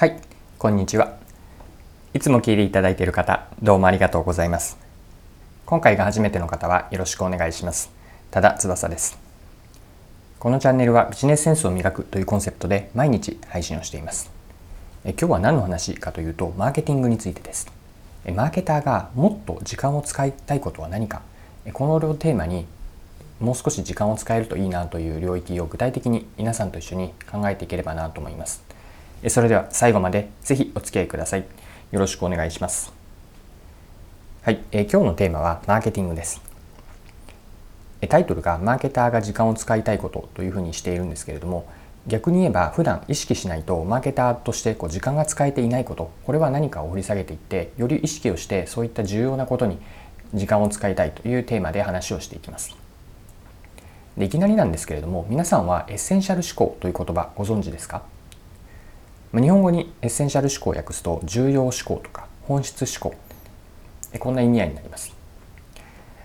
はい、こんにちは。いつも聞いていただいている方、どうもありがとうございます。今回が初めての方はよろしくお願いします。多田翼です。このチャンネルはビジネスセンスを磨くというコンセプトで毎日配信をしています。今日は何の話かというと、マーケティングについてです。マーケターがもっと時間を使いたいことは何か、このテーマにもう少し時間を使えるといいなという領域を具体的に皆さんと一緒に考えていければなと思います。それでは最後までぜひお付き合いください。よろしくお願いします。はい、今日のテーマはマーケティングです。タイトルがマーケターが時間を使いたいことというふうにしているんですけれども、逆に言えば普段意識しないとマーケターとして時間が使えていないこと、これは何かを掘り下げていって、より意識をしてそういった重要なことに時間を使いたいというテーマで話をしていきます。でいきなりなんですけれども、皆さんはエッセンシャル思考という言葉ご存知ですか？日本語にエッセンシャル思考を訳すと重要思考とか本質思考、こんな意味合いになります。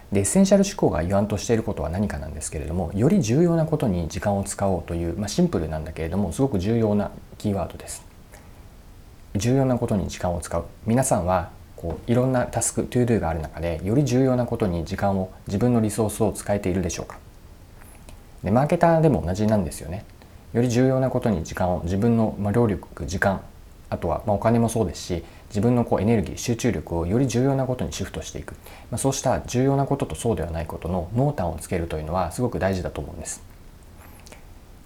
でエッセンシャル思考が言わんとしていることは何かなんですけれども、より重要なことに時間を使おうという、シンプルなんだけれどもすごく重要なキーワードです。重要なことに時間を使う。皆さんはいろんなタスク、トゥードゥがある中でより重要なことに時間を、自分のリソースを使えているでしょうか？でマーケターでも同じなんですよね。より重要なことに時間を、自分の労力、時間、あとはお金もそうですし、自分のエネルギー、集中力をより重要なことにシフトしていく、そうした重要なこととそうではないことの濃淡をつけるというのはすごく大事だと思うんです。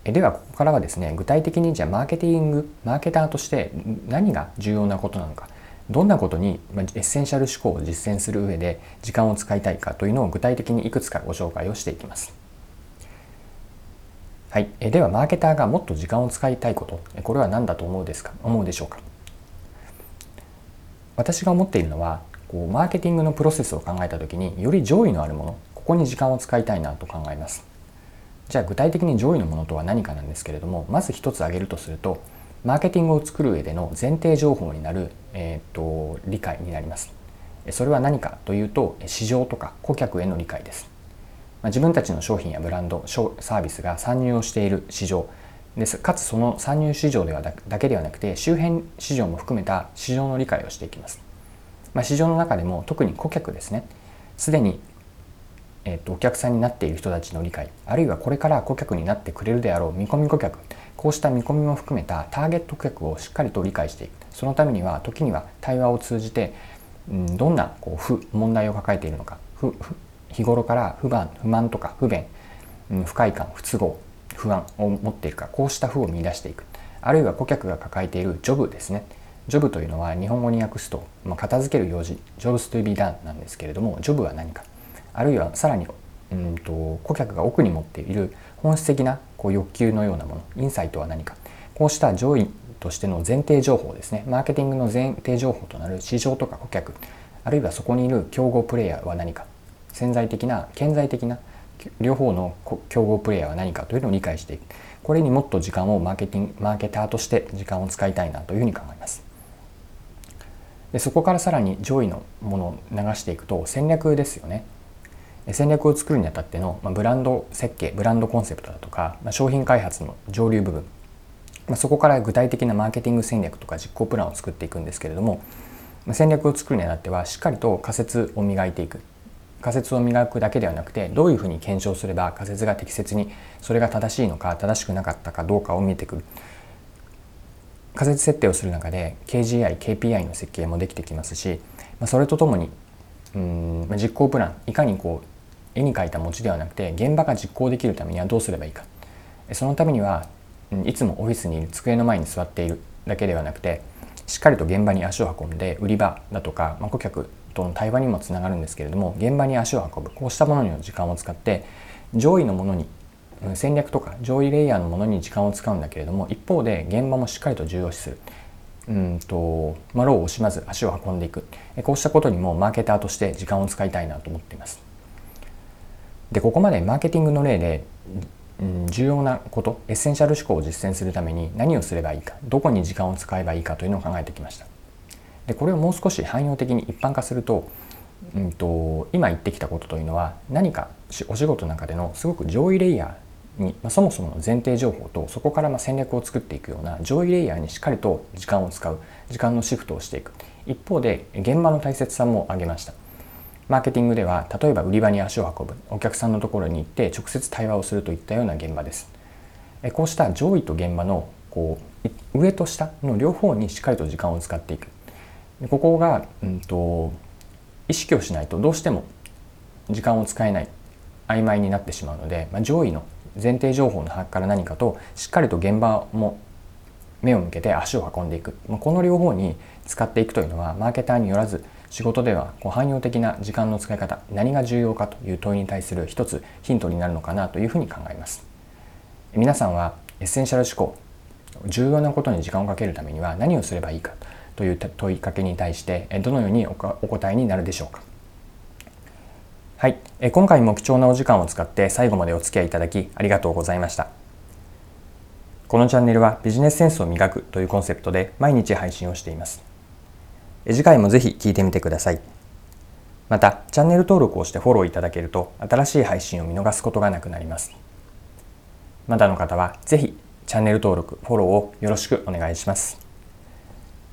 ではここからはですね、具体的にじゃあマーケターとして何が重要なことなのか、どんなことにエッセンシャル思考を実践する上で時間を使いたいかというのを具体的にいくつかご紹介をしていきます。はい、ではマーケターがもっと時間を使いたいこと、これは何だと思うでしょうか？私が思っているのは、マーケティングのプロセスを考えた時により上位のあるもの、ここに時間を使いたいなと考えます。じゃあ具体的に上位のものとは何かなんですけれども、まず一つ挙げるとすると、マーケティングを作る上での前提情報になる、理解になります。それは何かというと、市場とか顧客への理解です。自分たちの商品やブランド、サービスが参入をしている市場です。かつその参入市場だけではなくて、周辺市場も含めた市場の理解をしていきます。市場の中でも特に顧客ですね、すでに、お客さんになっている人たちの理解、あるいはこれから顧客になってくれるであろう見込み顧客、こうした見込みも含めたターゲット顧客をしっかりと理解していく。そのためには時には対話を通じて、どんな問題を抱えているのか、日頃から不満とか不便、不快感、不都合、不安を持っているか、こうした負を見出していく。あるいは顧客が抱えているジョブですね。ジョブというのは日本語に訳すと、片付ける用事、jobs to be done なんですけれども、ジョブは何か、あるいはさらに、顧客が奥に持っている本質的な欲求のようなもの、インサイトは何か、こうした上位としての前提情報ですね。マーケティングの前提情報となる市場とか顧客、あるいはそこにいる競合プレイヤーは何か、顕在的な両方の競合プレイヤーは何かというのを理解していく。これにもっと時間を、マーケターとして時間を使いたいなというふうに考えます。でそこからさらに上位のものを流していくと、戦略ですよね。戦略を作るにあたってのブランド設計、ブランドコンセプトだとか、商品開発の上流部分、そこから具体的なマーケティング戦略とか実行プランを作っていくんですけれども、戦略を作るにあたってはしっかりと仮説を磨いていく。仮説を磨くだけではなくて、どういうふうに検証すれば仮説が適切に、それが正しいのか正しくなかったかどうかを見えてくる。仮説設定をする中で KGI、KPI の設計もできてきますし、それとともに実行プラン、いかに絵に描いた餅ではなくて現場が実行できるためにはどうすればいいか。そのためにはいつもオフィスにいる机の前に座っているだけではなくて、しっかりと現場に足を運んで、売り場だとか顧客との対話にもつながるんですけれども、現場に足を運ぶ、こうしたものに時間を使って、上位のものに、戦略とか上位レイヤーのものに時間を使うんだけれども、一方で現場もしっかりと重要視する、労を惜しまず足を運んでいく。こうしたことにもマーケターとして時間を使いたいなと思っています。でここまでマーケティングの例で、重要なこと、エッセンシャル思考を実践するために何をすればいいか、どこに時間を使えばいいかというのを考えてきました。でこれをもう少し汎用的に一般化すると、今言ってきたことというのは、何かお仕事の中でのすごく上位レイヤに、そもそもの前提情報とそこから戦略を作っていくような上位レイヤーにしっかりと時間を使う、時間のシフトをしていく。一方で現場の大切さも挙げました。マーケティングでは例えば売り場に足を運ぶ、お客さんのところに行って直接対話をするといったような現場です。こうした上位と現場の上と下の両方にしっかりと時間を使っていく。ここが、意識をしないとどうしても時間を使えない、曖昧になってしまうので、上位の前提情報の把握から何かとしっかりと現場も目を向けて足を運んでいく、この両方に使っていくというのはマーケターによらず仕事では汎用的な時間の使い方、何が重要かという問いに対する一つヒントになるのかなというふうに考えます。皆さんはエッセンシャル思考、重要なことに時間をかけるためには何をすればいいかという問いかけに対してどのようにお答えになるでしょうか。はい、今回も貴重なお時間を使って最後までお付き合いいただきありがとうございました。このチャンネルはビジネスセンスを磨くというコンセプトで毎日配信をしています。次回もぜひ聞いてみてください。また、チャンネル登録をしてフォローいただけると新しい配信を見逃すことがなくなります。まだの方はぜひチャンネル登録、フォローをよろしくお願いします。